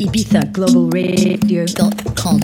IbizaGlobalRadio.com.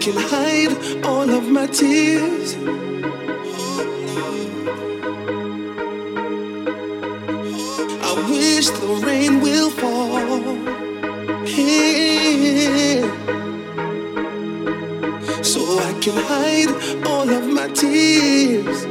can hide all of my tears. I wish the rain will fall here, so I can hide all of my tears.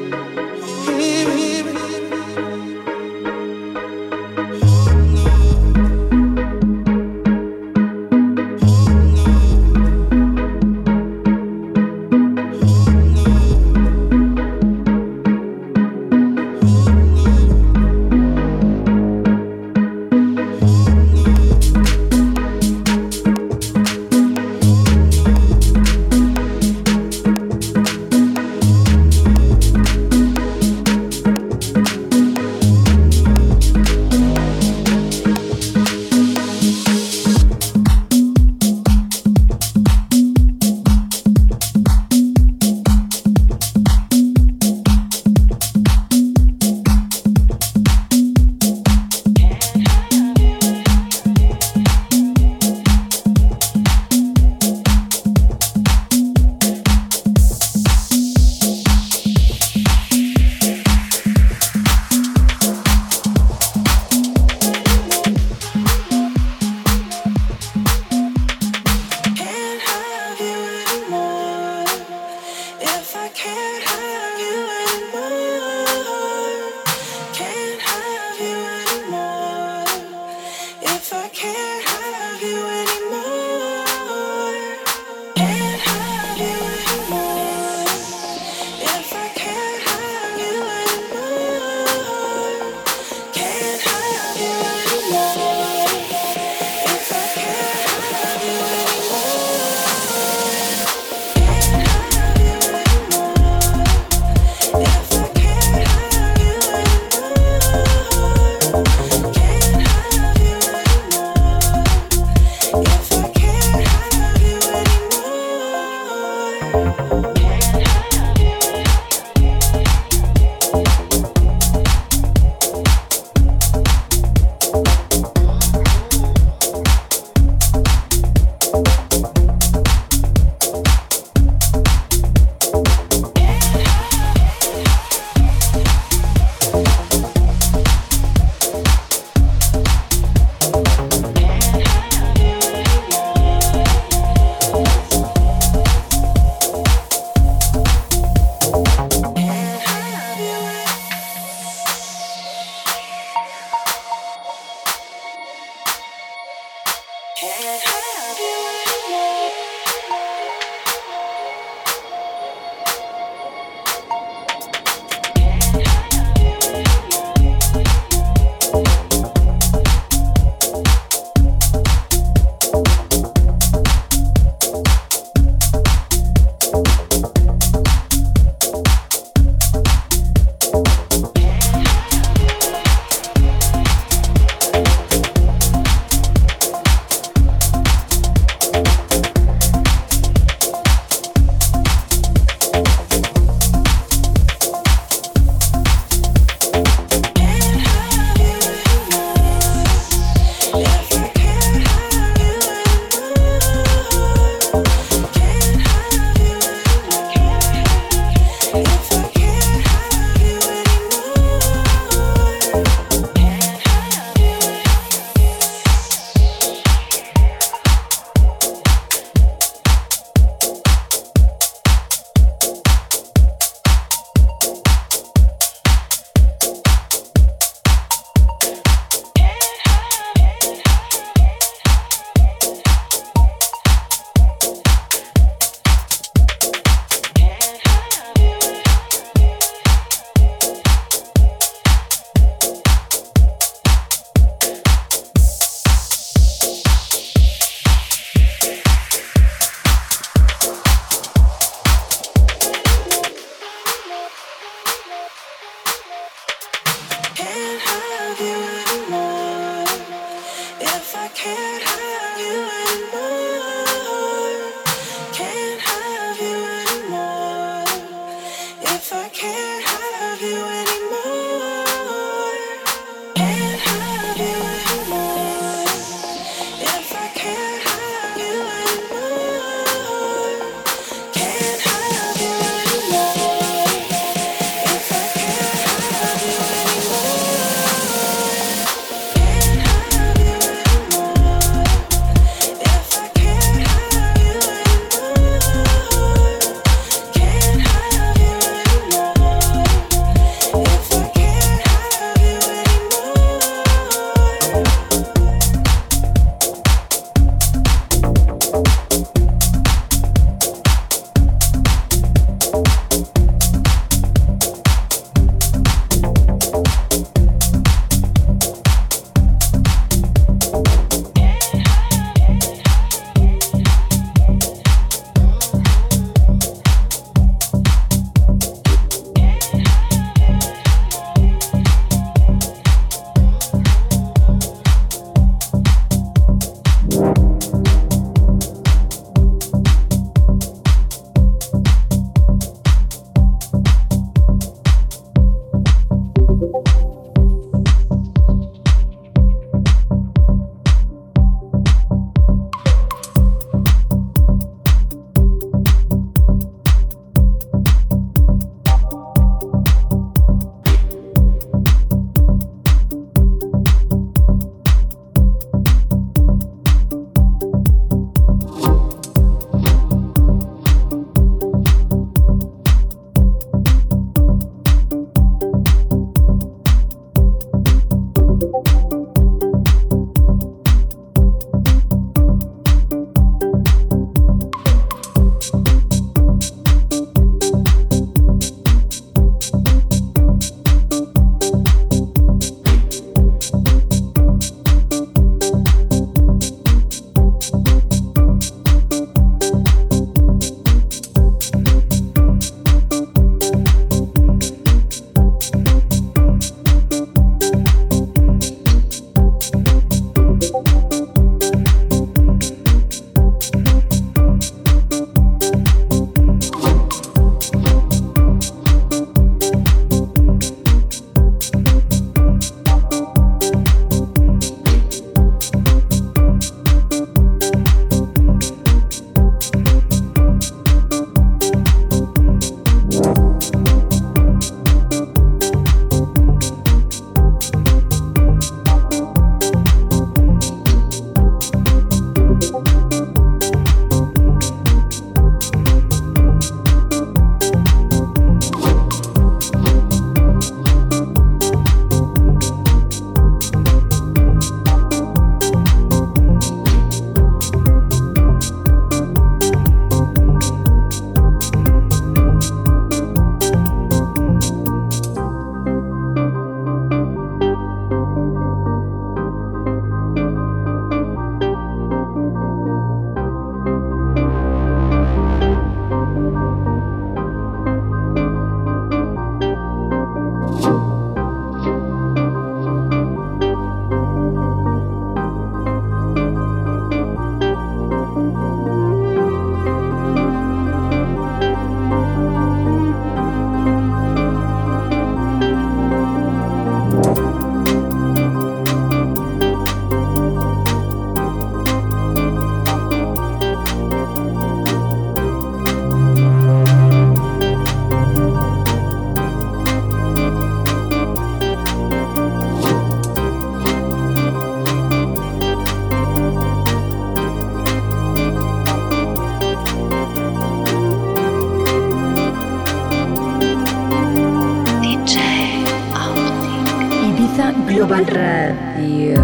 Urban Radio.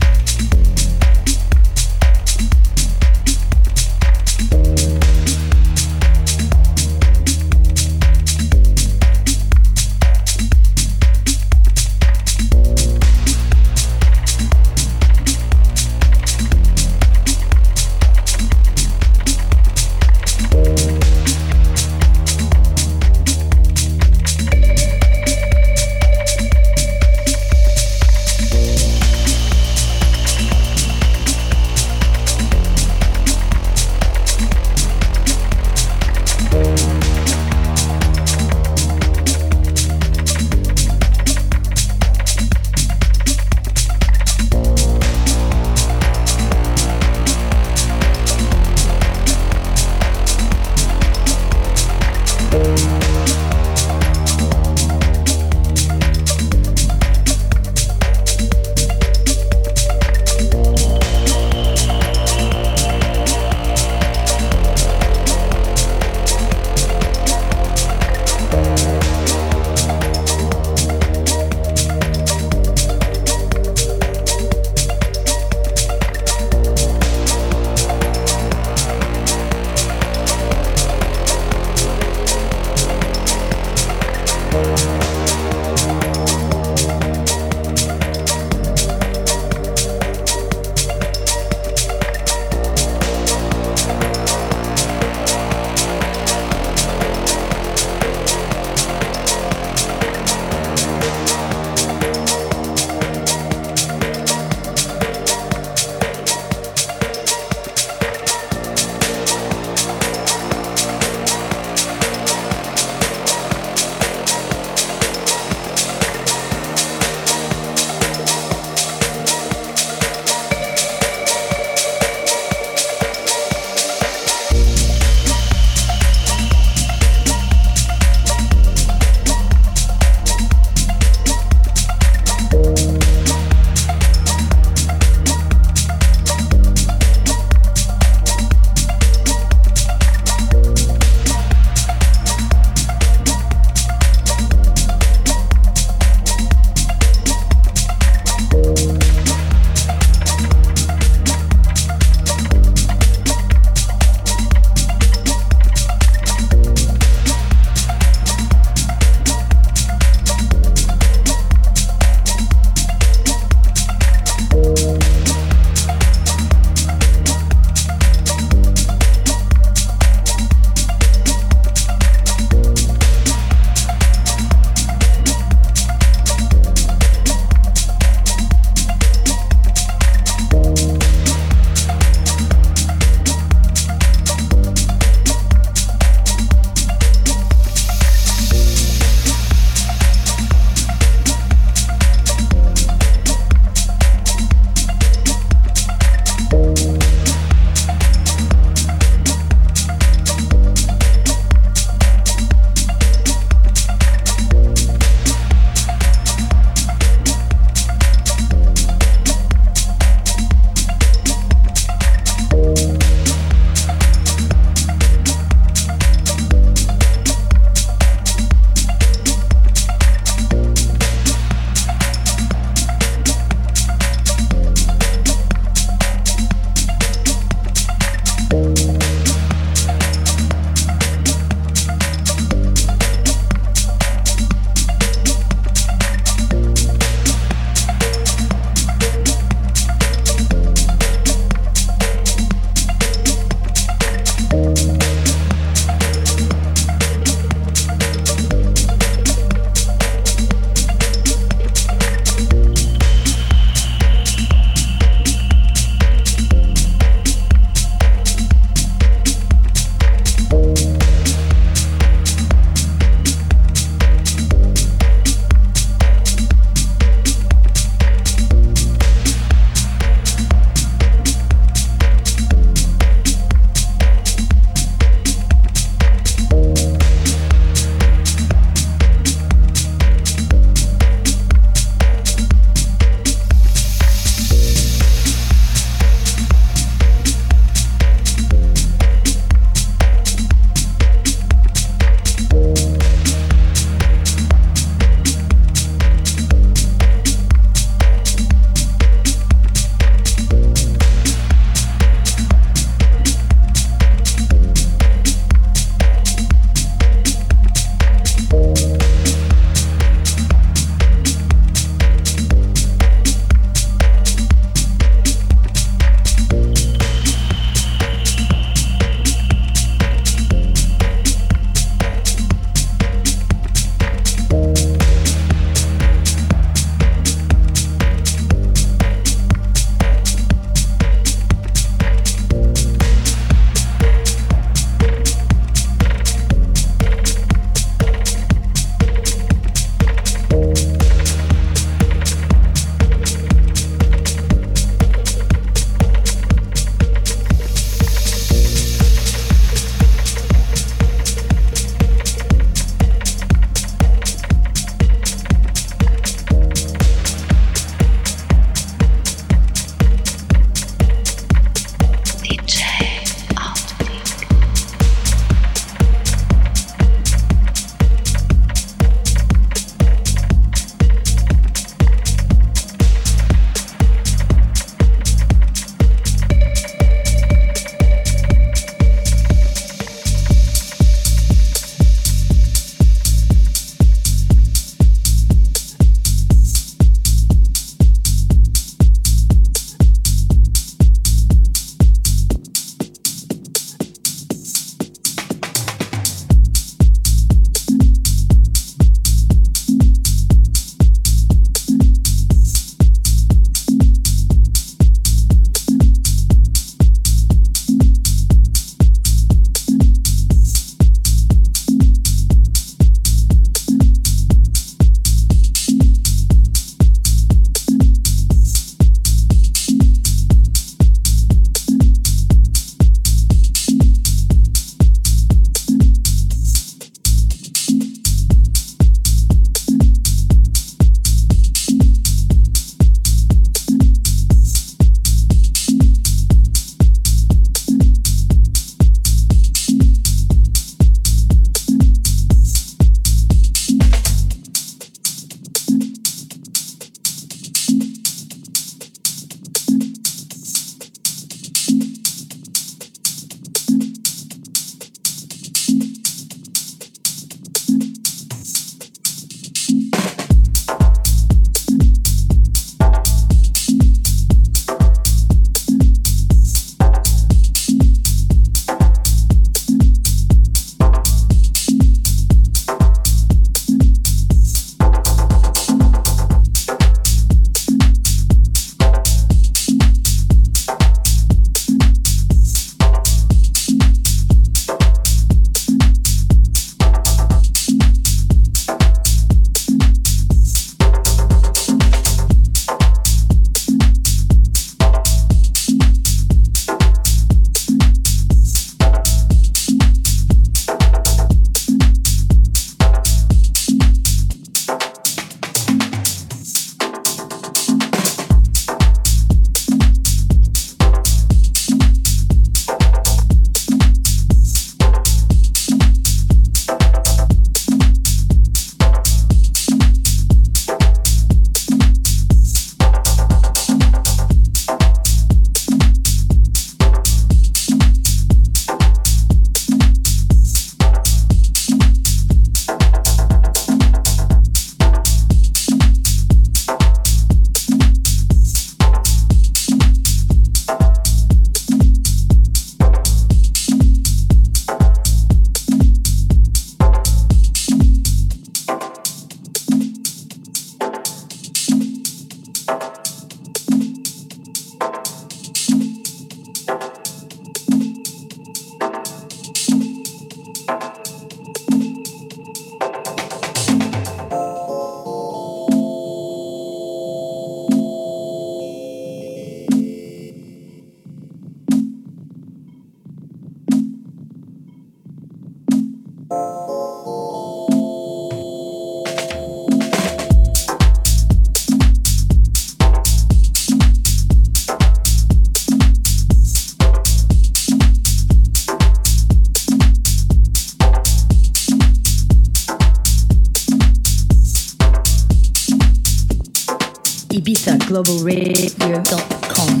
ibizaglobalradio.com.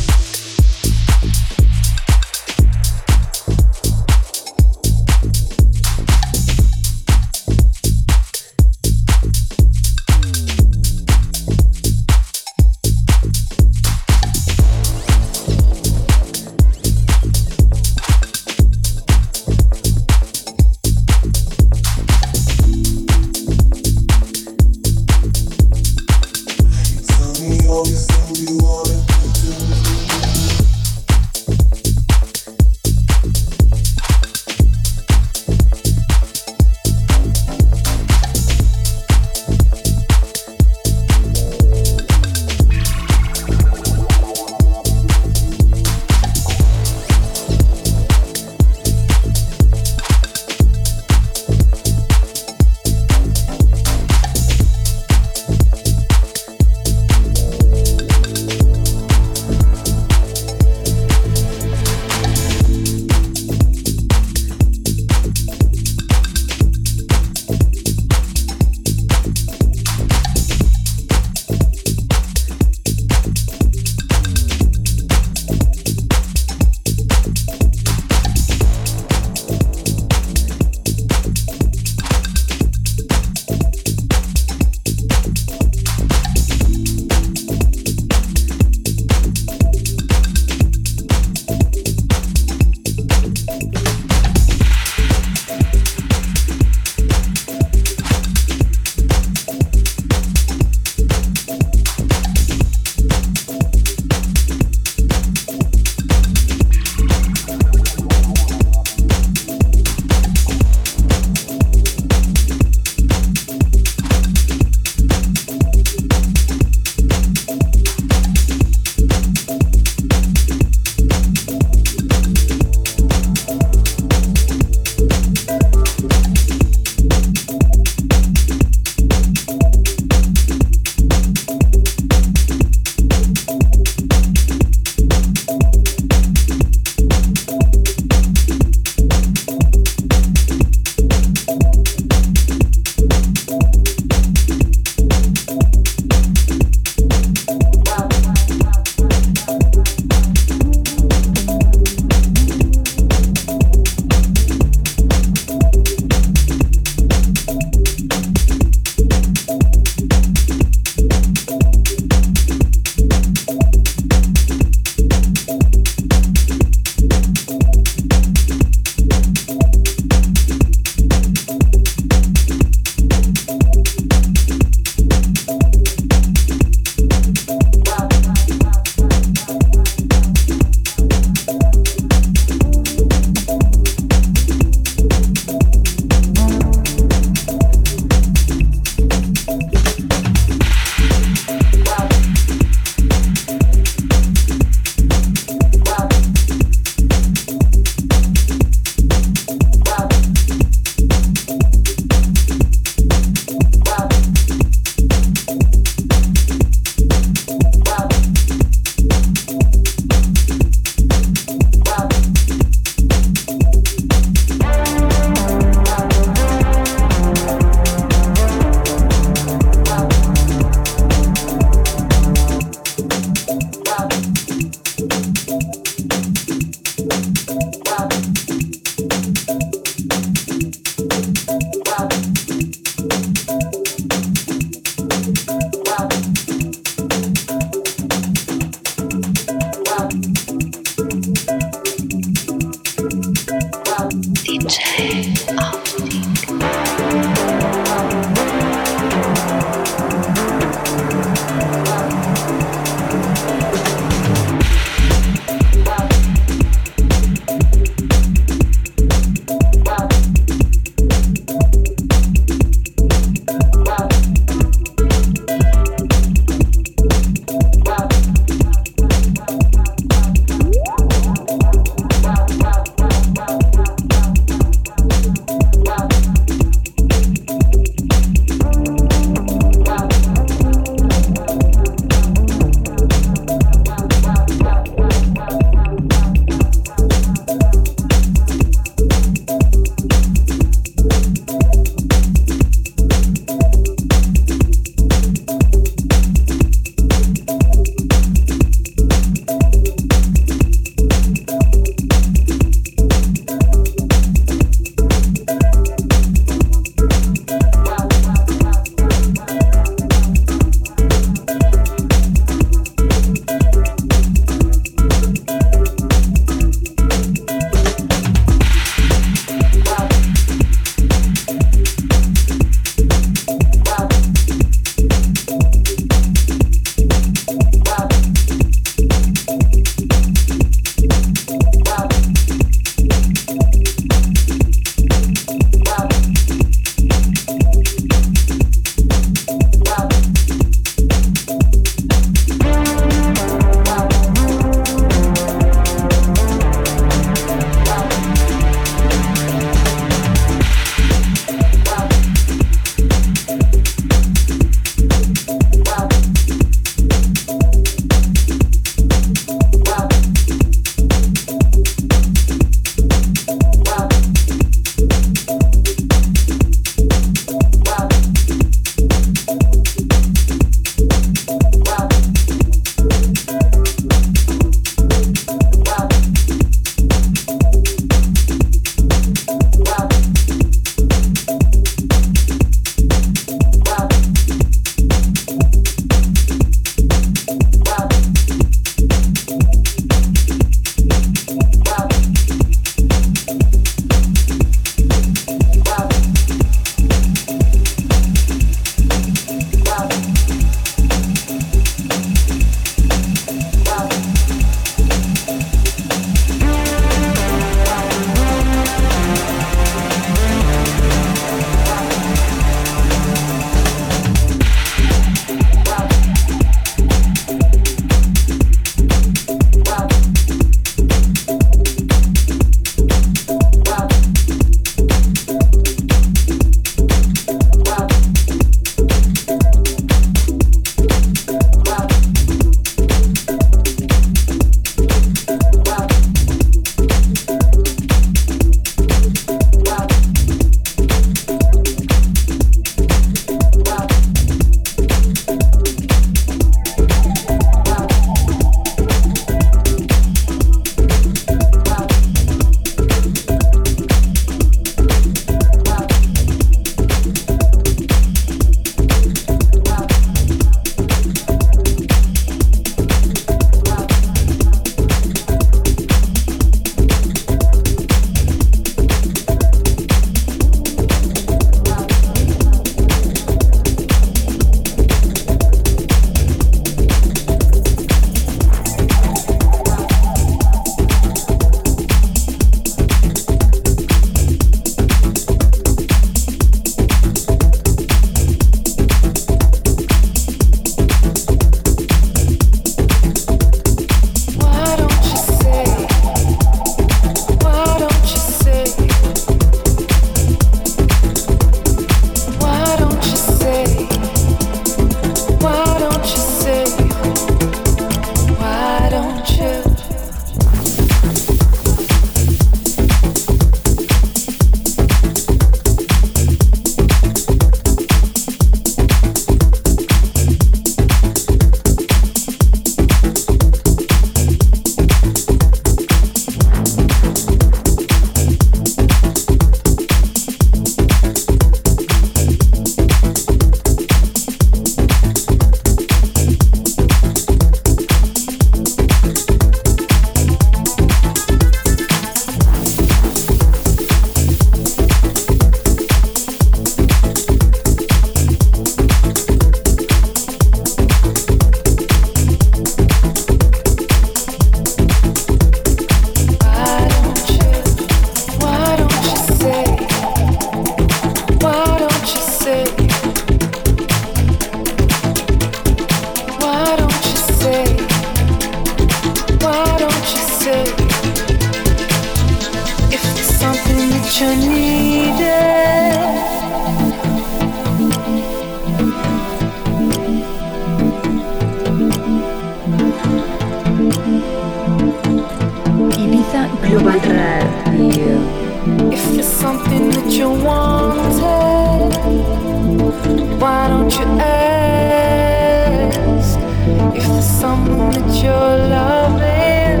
someone that you're loving?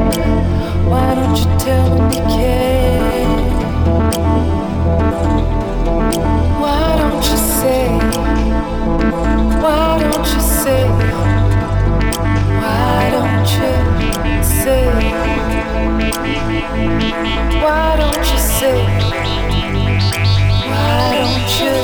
Why don't you tell them you care? Why don't you say? Why don't you say? Why don't you say? Why don't you say? Why don't you?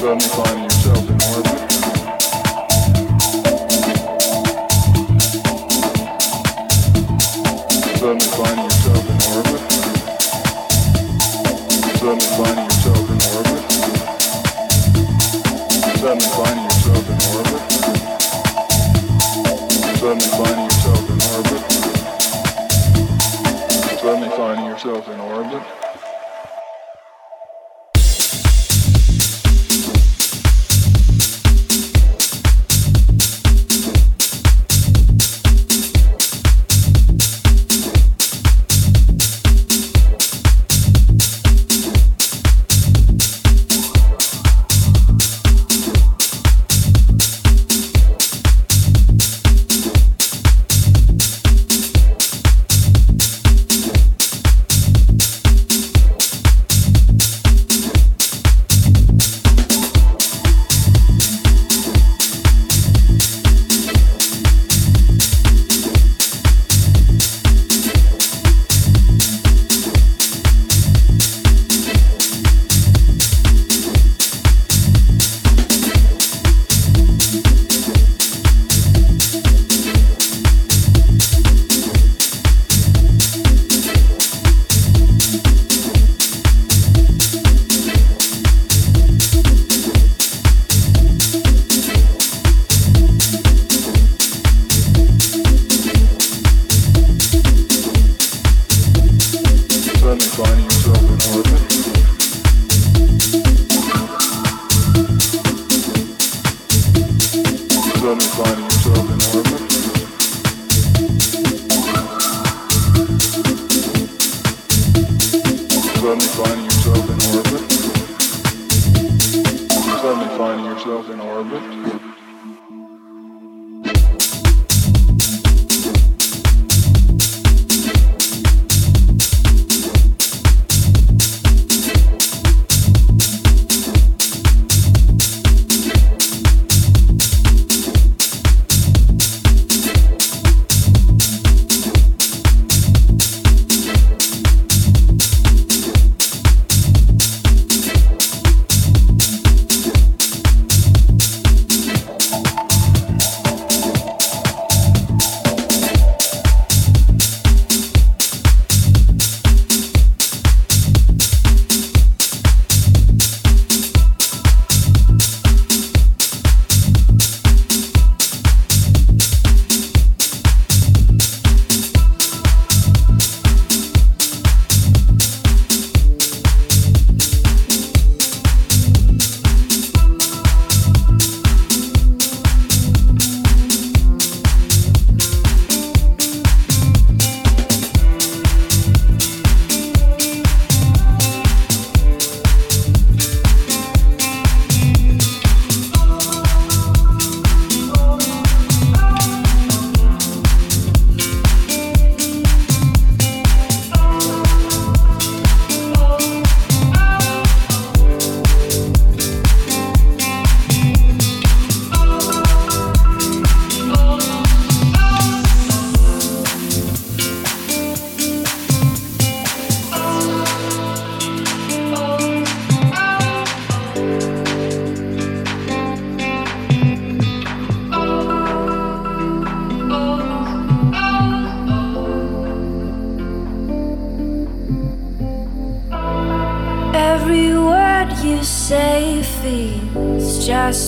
suddenly finding yourself in orbit. Suddenly finding yourself in orbit. Suddenly finding yourself in orbit. Suddenly finding yourself in orbit. Suddenly finding yourself in orbit. Suddenly finding yourself in orbit.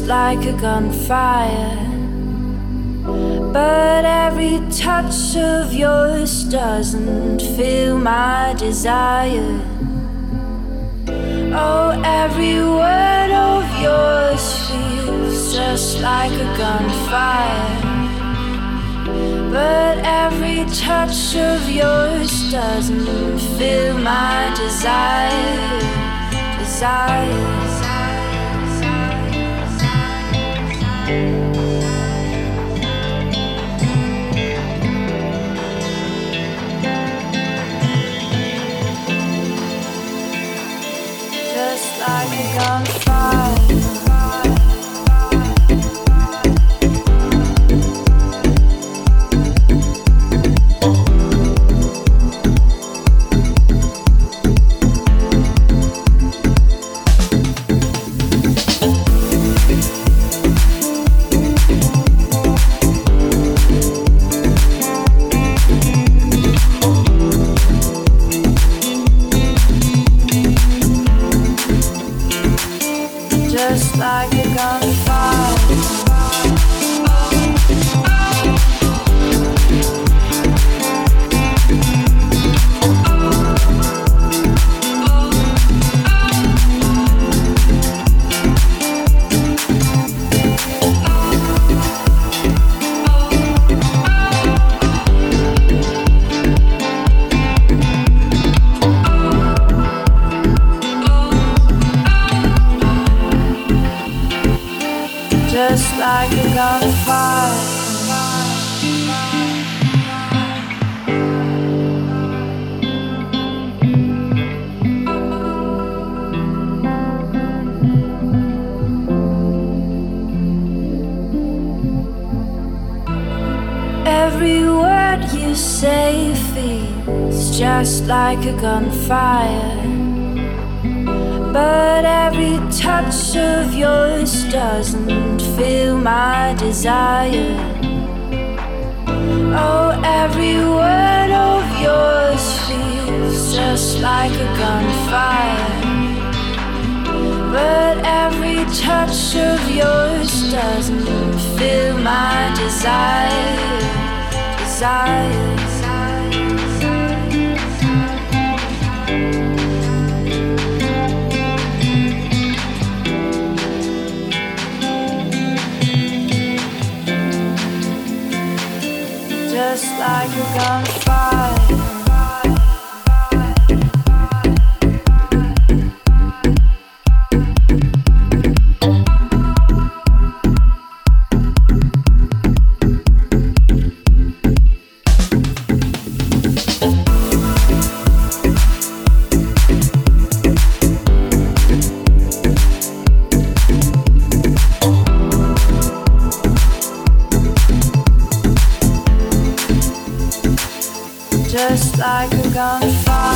Like a gunfire, but every touch of yours doesn't feel my desire. Oh, every word of yours feels just like a gunfire, but every touch of yours doesn't feel my desire. Just like a gunfire. just like a gunfire. Just like a gunfire. Every word you say feels just like a gunfire. But every touch of yours doesn't feel my desire. Oh, every word of yours feels just like a gunfire. But every touch of yours doesn't feel my desire. Just like a gunfire. Just like a gunfire.